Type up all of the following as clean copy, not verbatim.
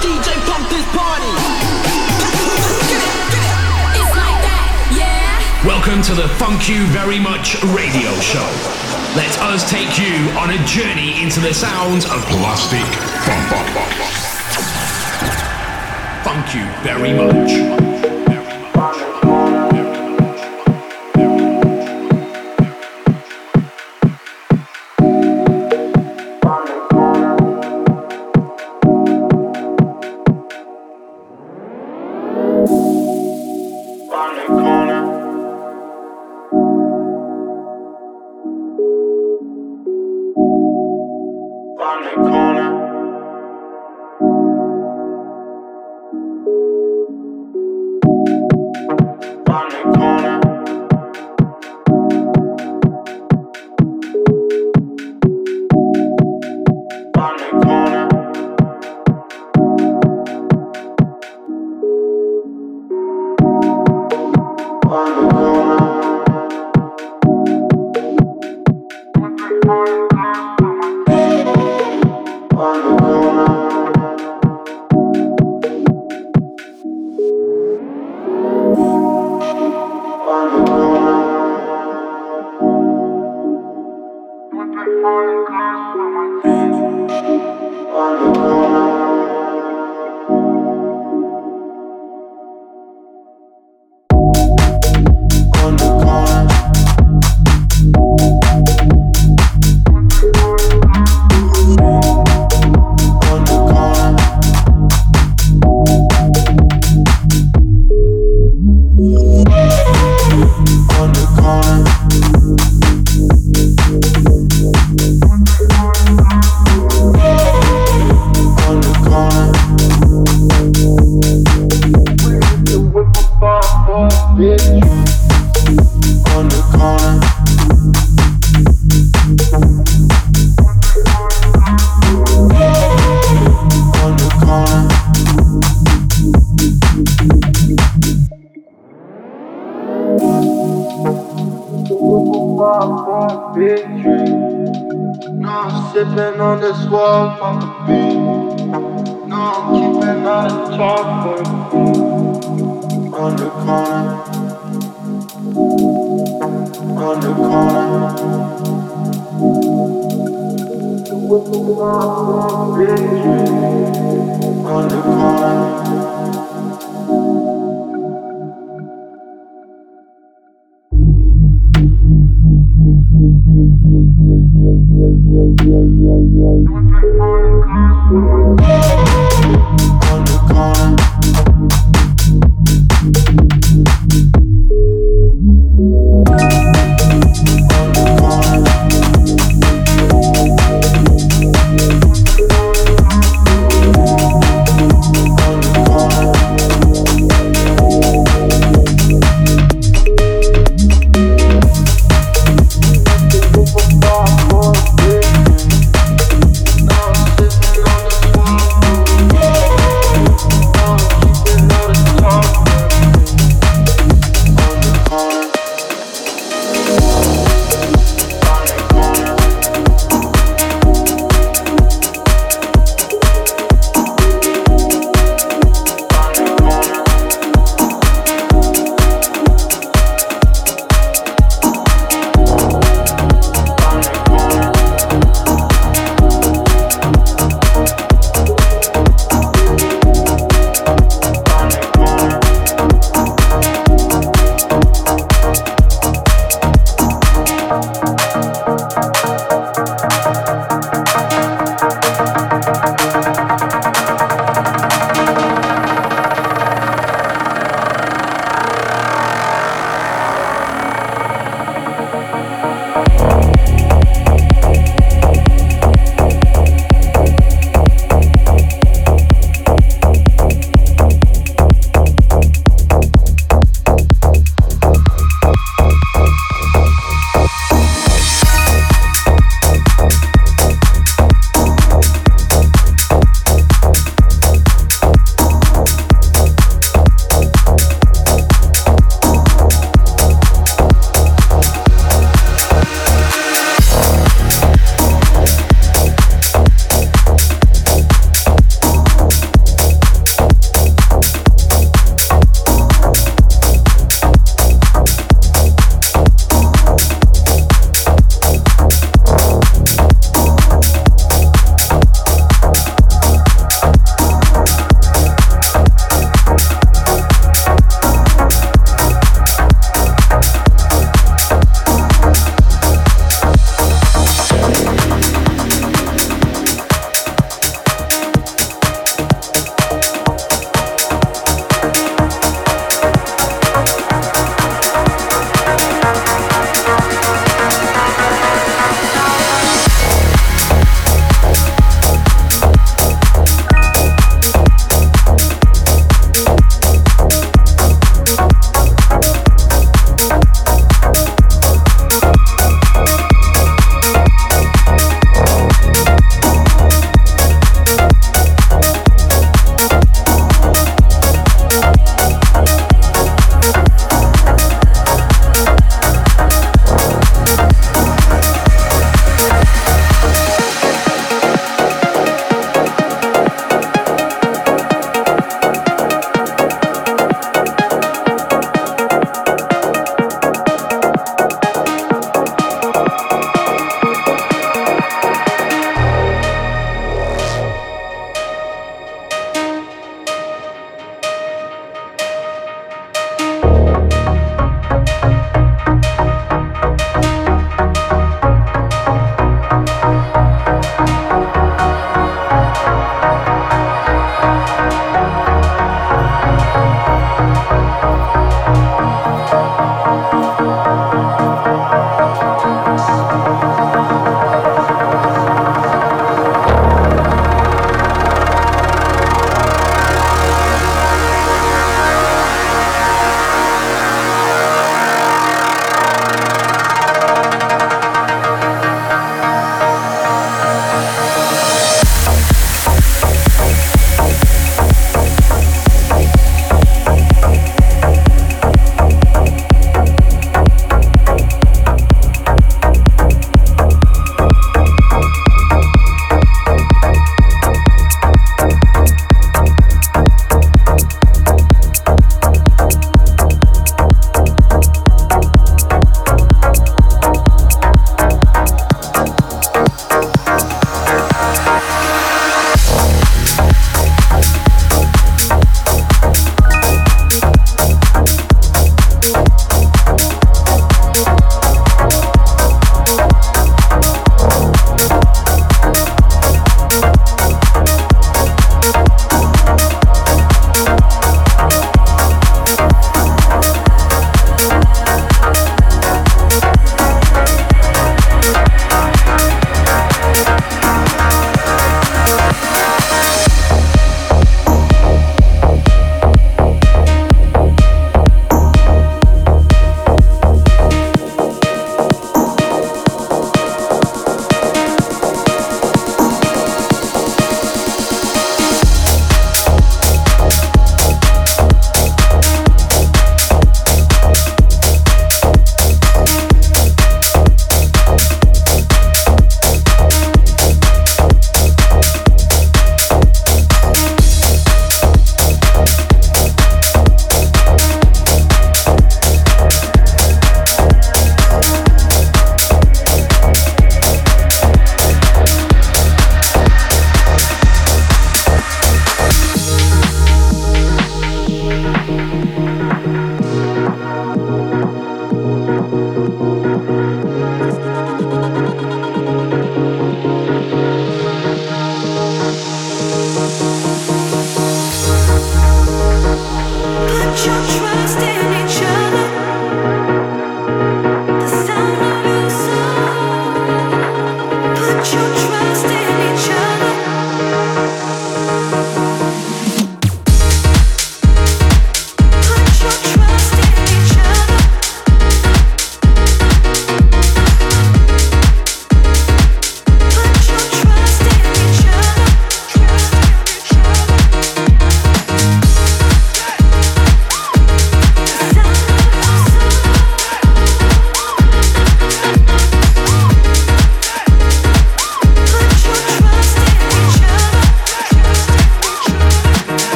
DJ, pump this party. It's like that, yeah. Welcome to the Funk You Very Much radio show. Let us take you on a journey into the sounds of Plastic Funk. Funk You Very Much.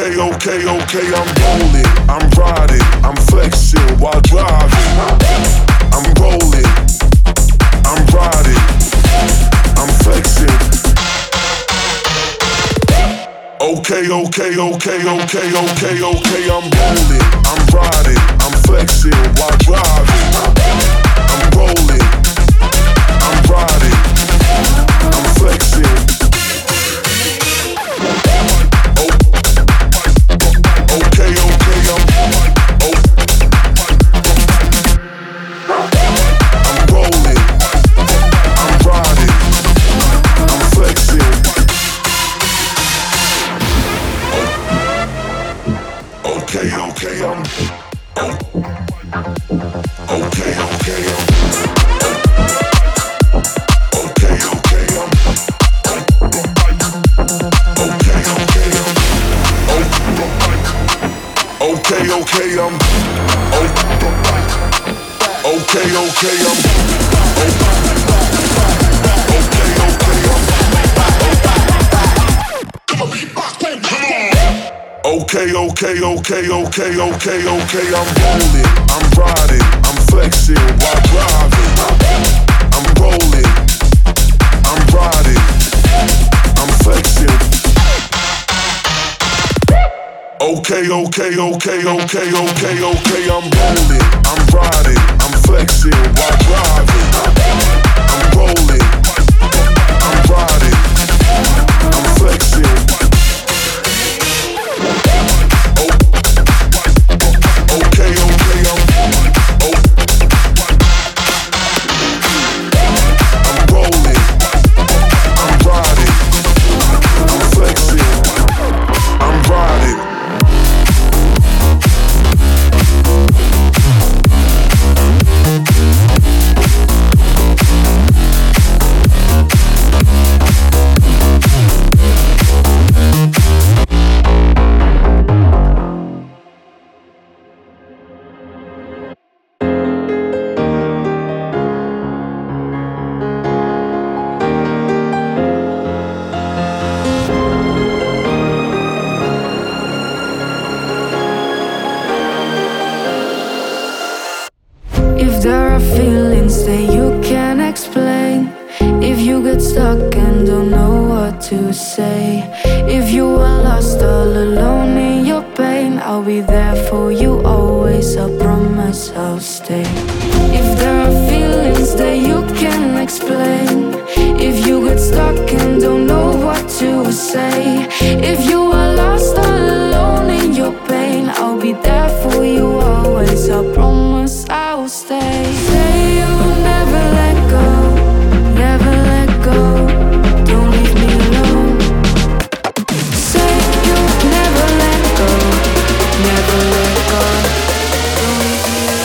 Okay, I'm rolling, I'm riding, I'm flexing while driving. I'm rolling, I'm riding, I'm flexing. Okay, I'm rolling, I'm riding, I'm flexing while driving. I'm rolling, I'm riding, I'm flexing. Okay, I'm rolling, I'm riding, I'm flexing while driving. I'm rolling, I'm riding, I'm flexing. Okay, I'm rolling, I'm riding, I'm flexing while driving. I'm rolling, I'm riding, I'm flexing. to say. If you are lost all alone in your pain, I'll be there for you always, I promise I'll stay. If there are feelings that you can't explain, if you get stuck and don't know what to say, if you are lost all alone in your pain, I'll be there for you always, I promise I'll stay. Say you'll never let go, never let go. Don't leave me alone. Say you'll never let go, never let go. Don't leave me alone.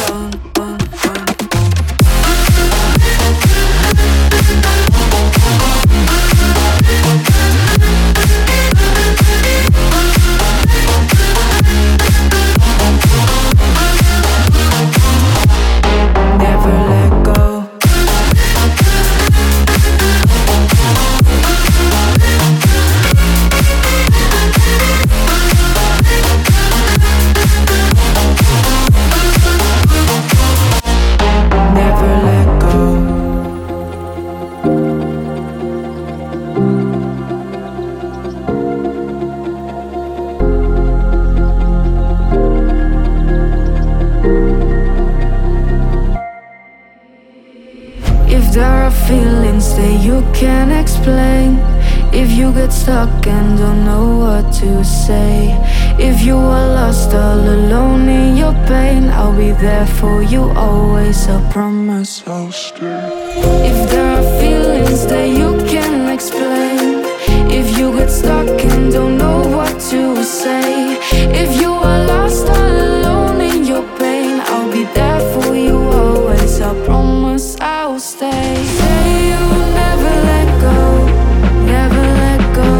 Stuck and don't know what to say. If you are lost all alone in your pain, I'll be there for you always, I promise I'll stay. If there are feelings that you can't explain, if you get stuck and don't know what to say, if you are lost all alone in your pain, I'll be there for you always, I promise I'll stay. Say you'll never let go, never let go.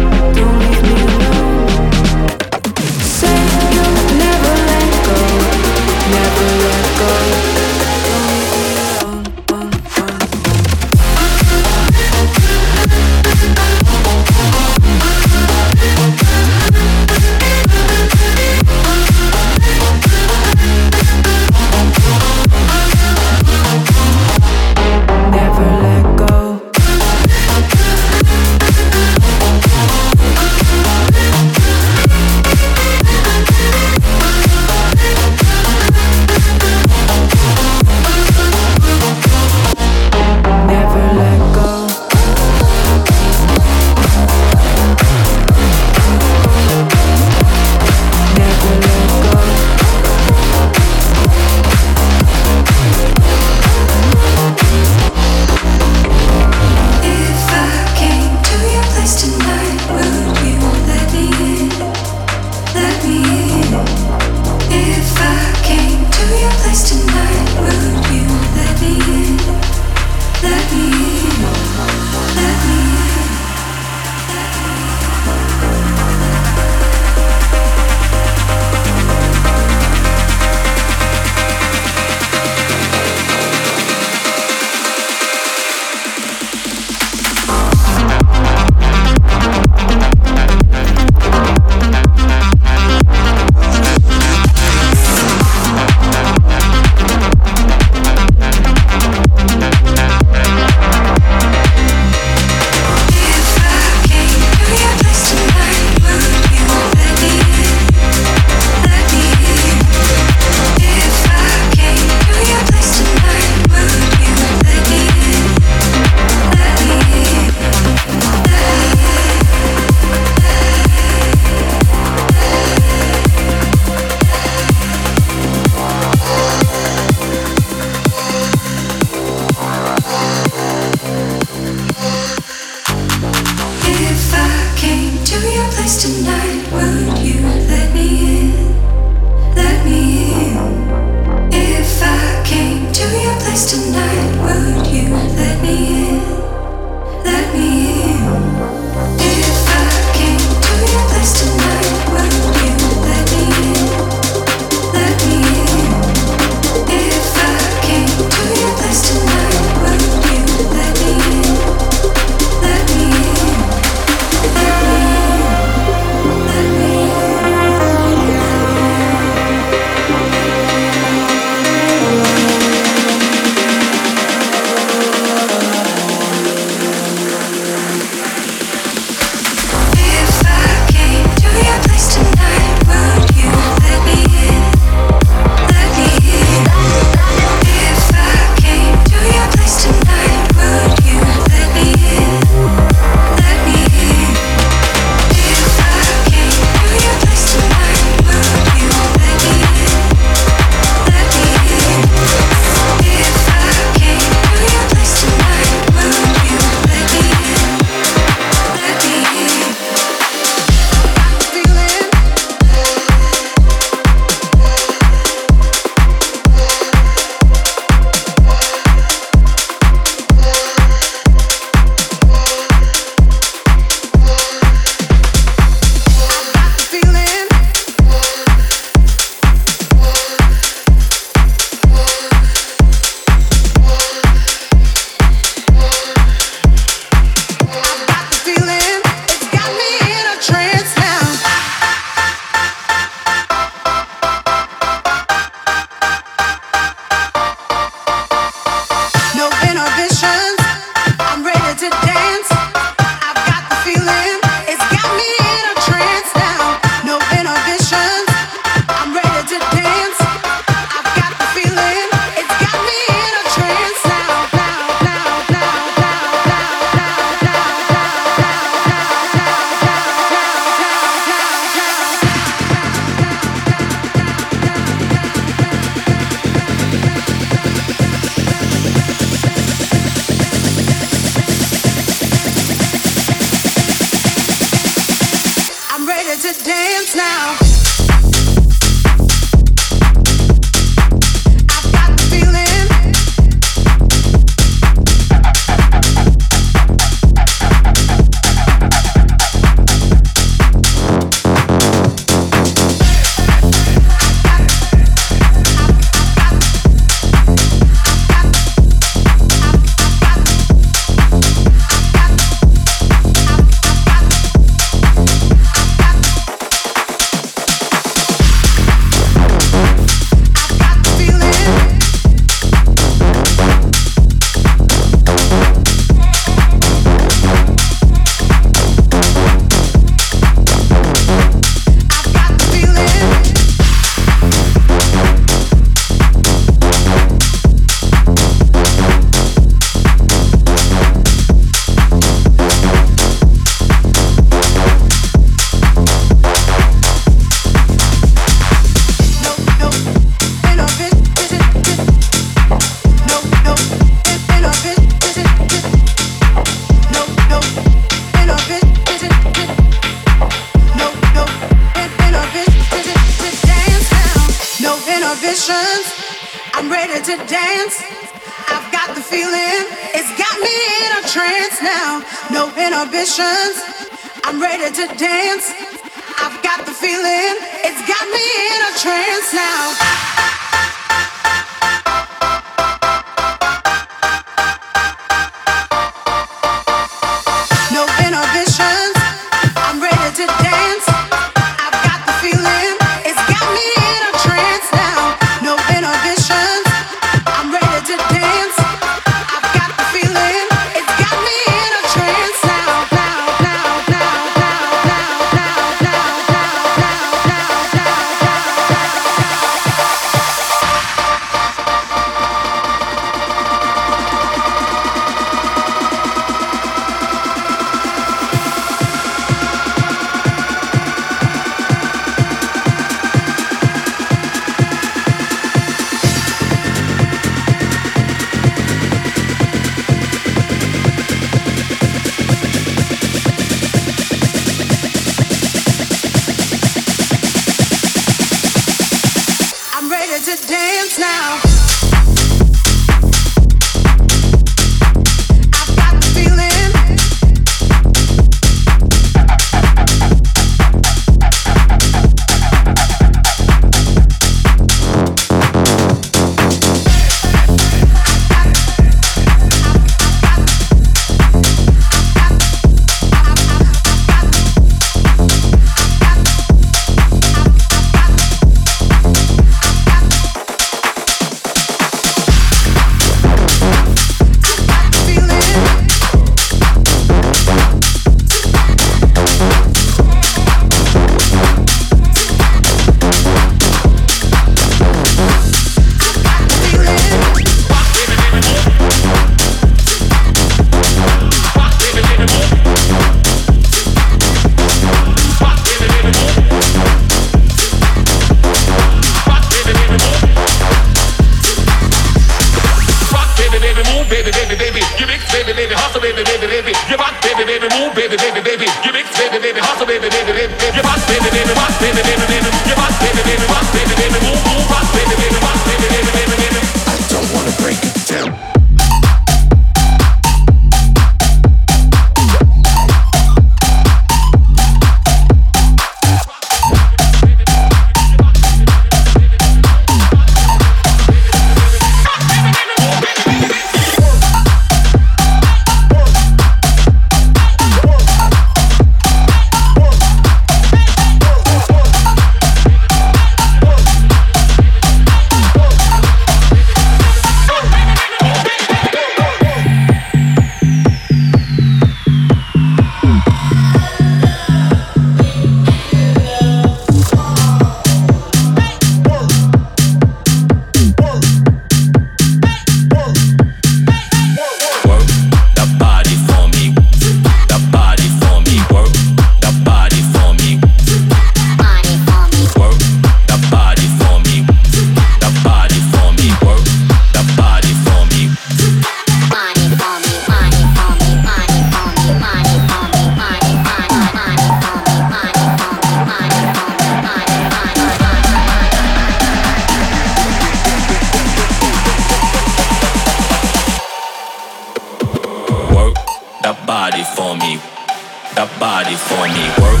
body for me. Work.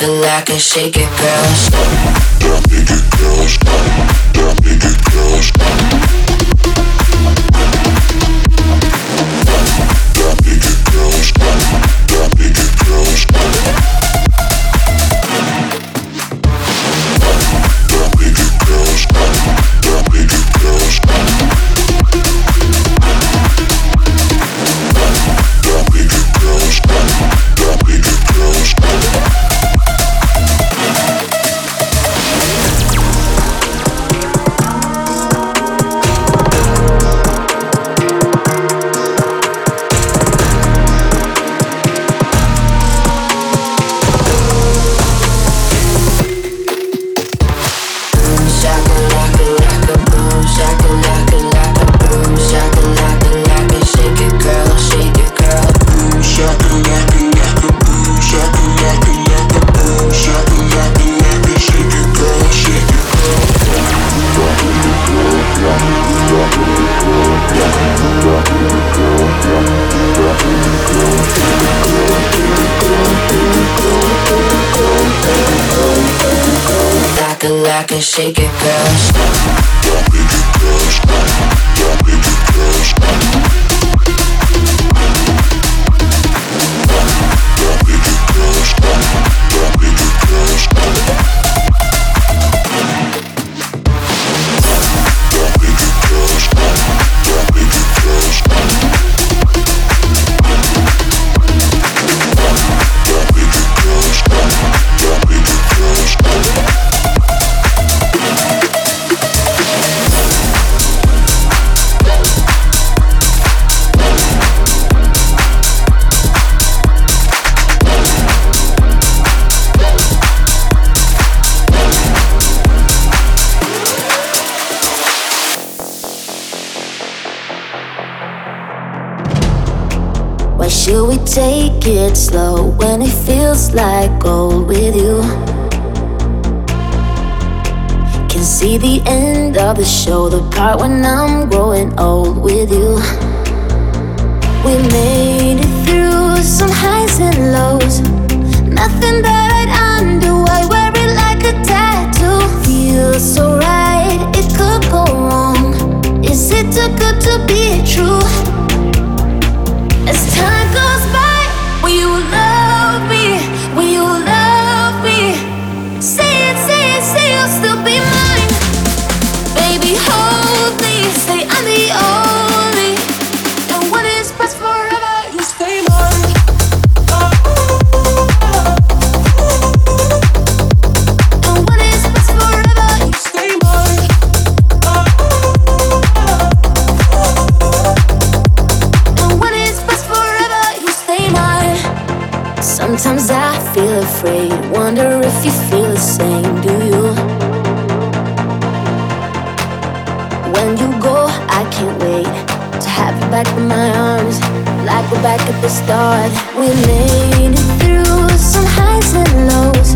something I can shake it, girl. Stop, stop, make it, girl. Stop, stop, make it, girl. Stop, stop, make it, girl. Stop, stop, make it, girl. Stop, stop, make it, girl. Stop, stop, make it, girl. Stop, stop, make it, girl. Stop, stop, make it, girl. Stop. I can shake it, girl. Stop, stop, make it, girl. Stop, stop, make it, girl. Stop, stop, make it, girl. Stop, stop, make it, girl. Stop, stop, make it, girl. Stop, stop, make it, girl. Stop, stop, make it, girl. Stop, stop, make it, girl. Stop. Should we take it slow when it feels like gold with you? Can see the end of the show, the part when I'm growing old with you. We made it through some highs and lows. Nothing that I'd undo, I wear it like a tattoo. Feels so right, it could go wrong. Is it too good to be true? As time goes by, will you love me? Will you love me? Say it, say it, say you'll still be mine. Baby, hold me, say I'm the only. And what is best forever, you stay mine. And what is best forever, you stay mine. Sometimes I feel afraid, wonder if you feel the same, do you? When you go, I can't wait to have you back in my arms, like we're back at the start. We made it through some highs and lows.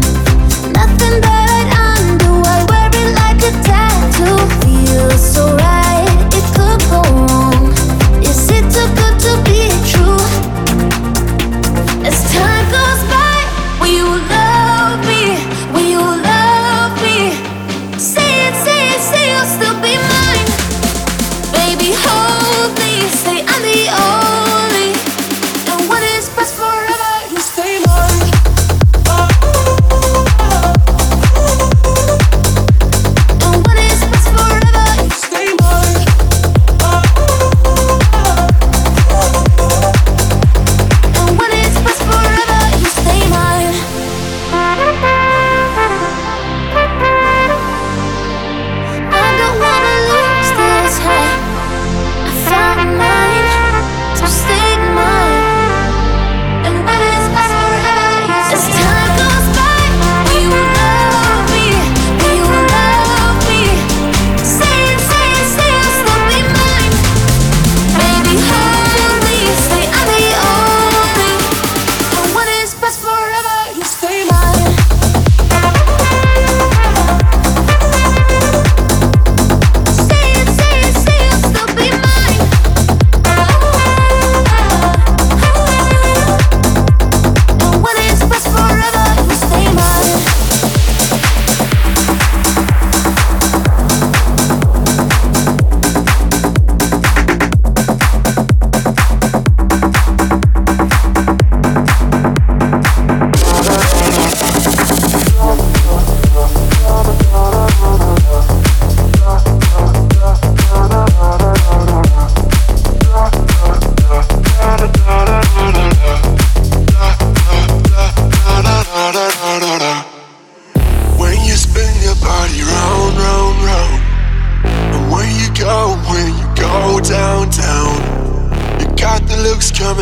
Nothing that I'd undo, I wear it like a tattoo. Feels so right, it could go wrong. Is it too good to be true? As time goes by, will you love me? Will you love me? Say it, say it, say you'll still be mine. Baby, hold me, say I'm the only. And what is best forever, you stay mine.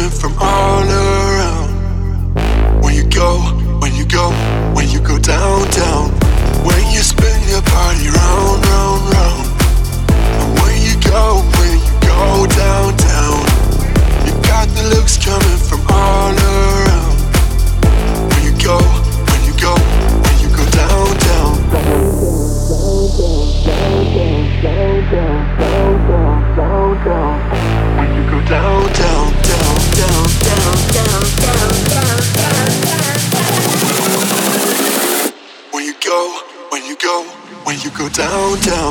coming from all around. When you go down, down. When you spin your body round, round, round. And when you go down, down. You got the looks coming from all around. When you go down, down. When you go down, down, down, down, down, down, down, down, down. When you go down, down.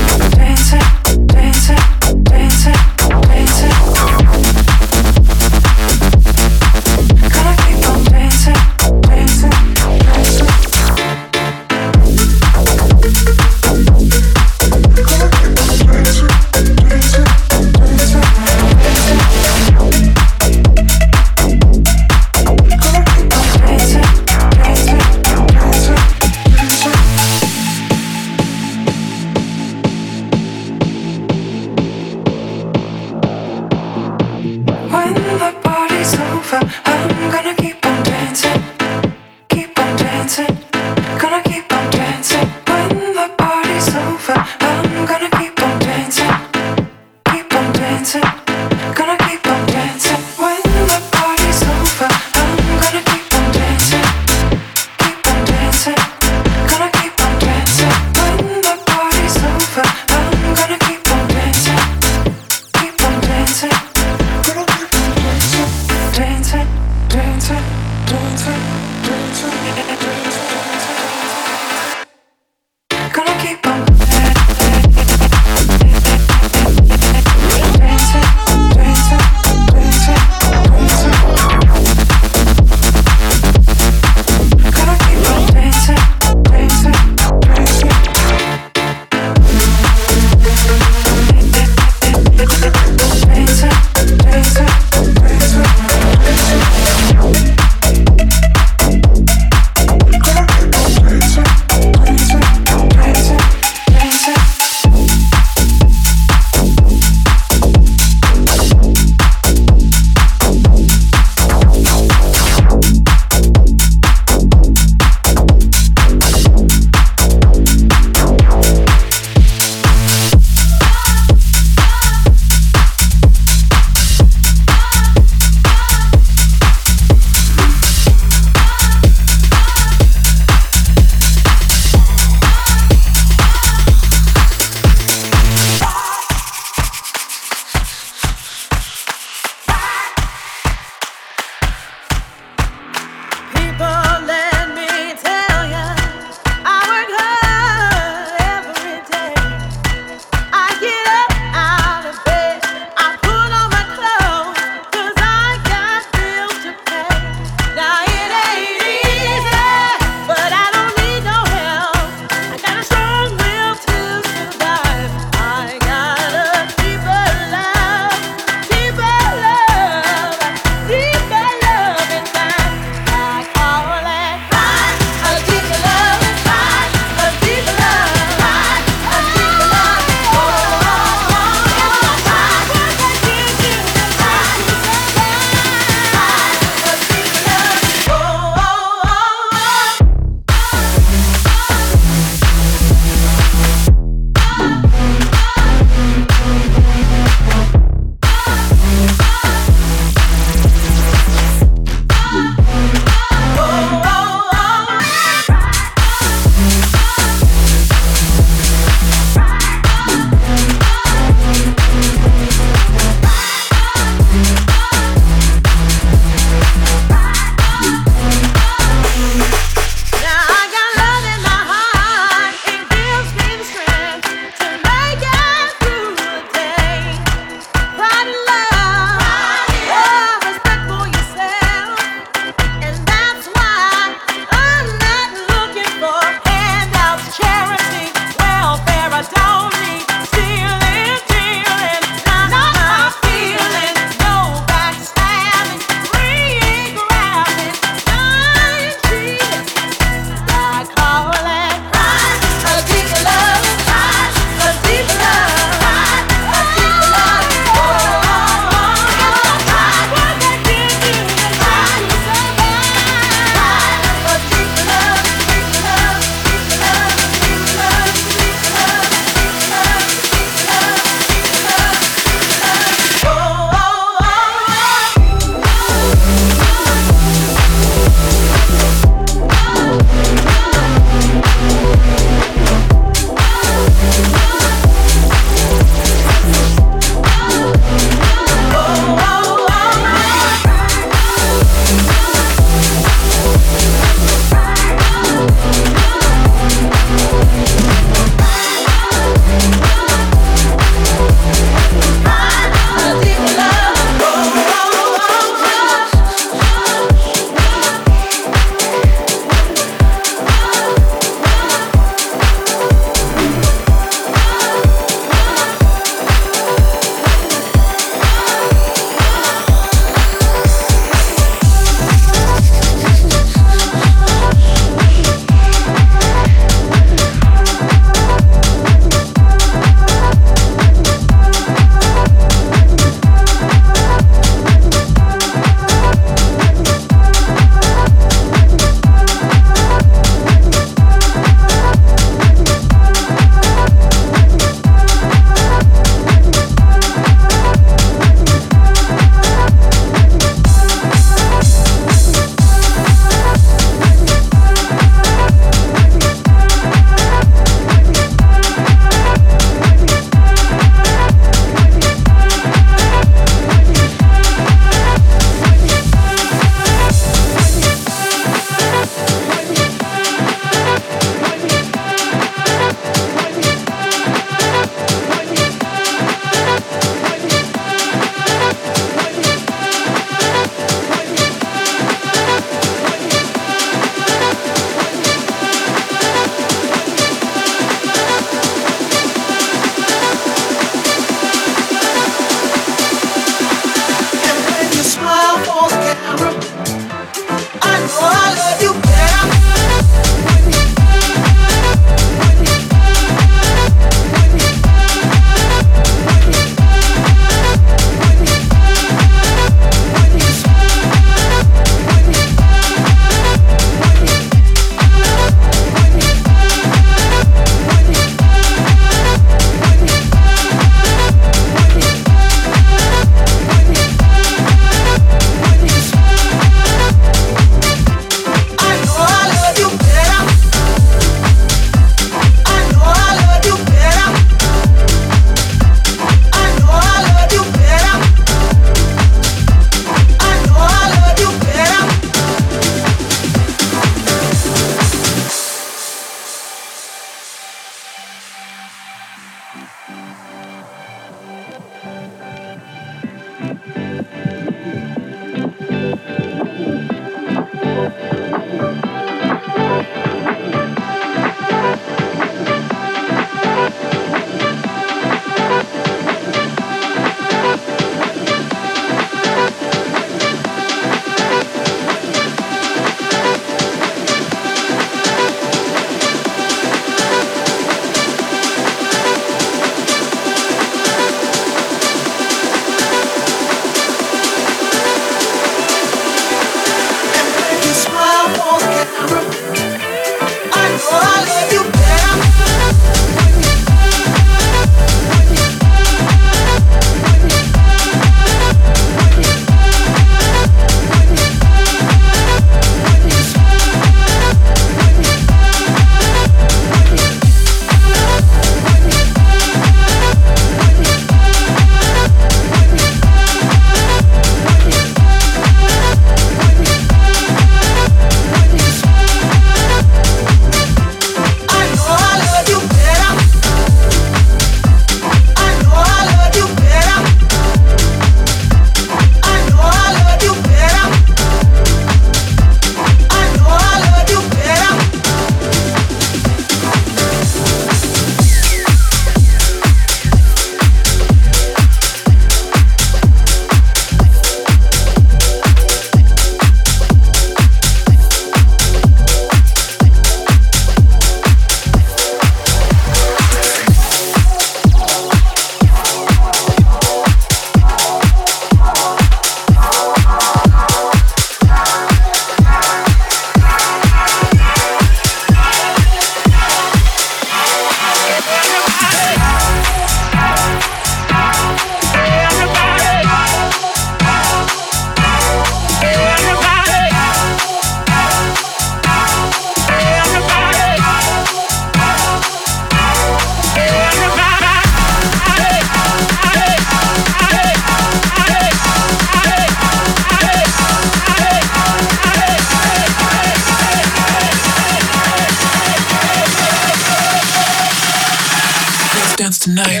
dance tonight.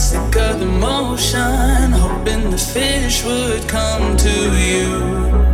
Sick of the motion, hoping the fish would come to you.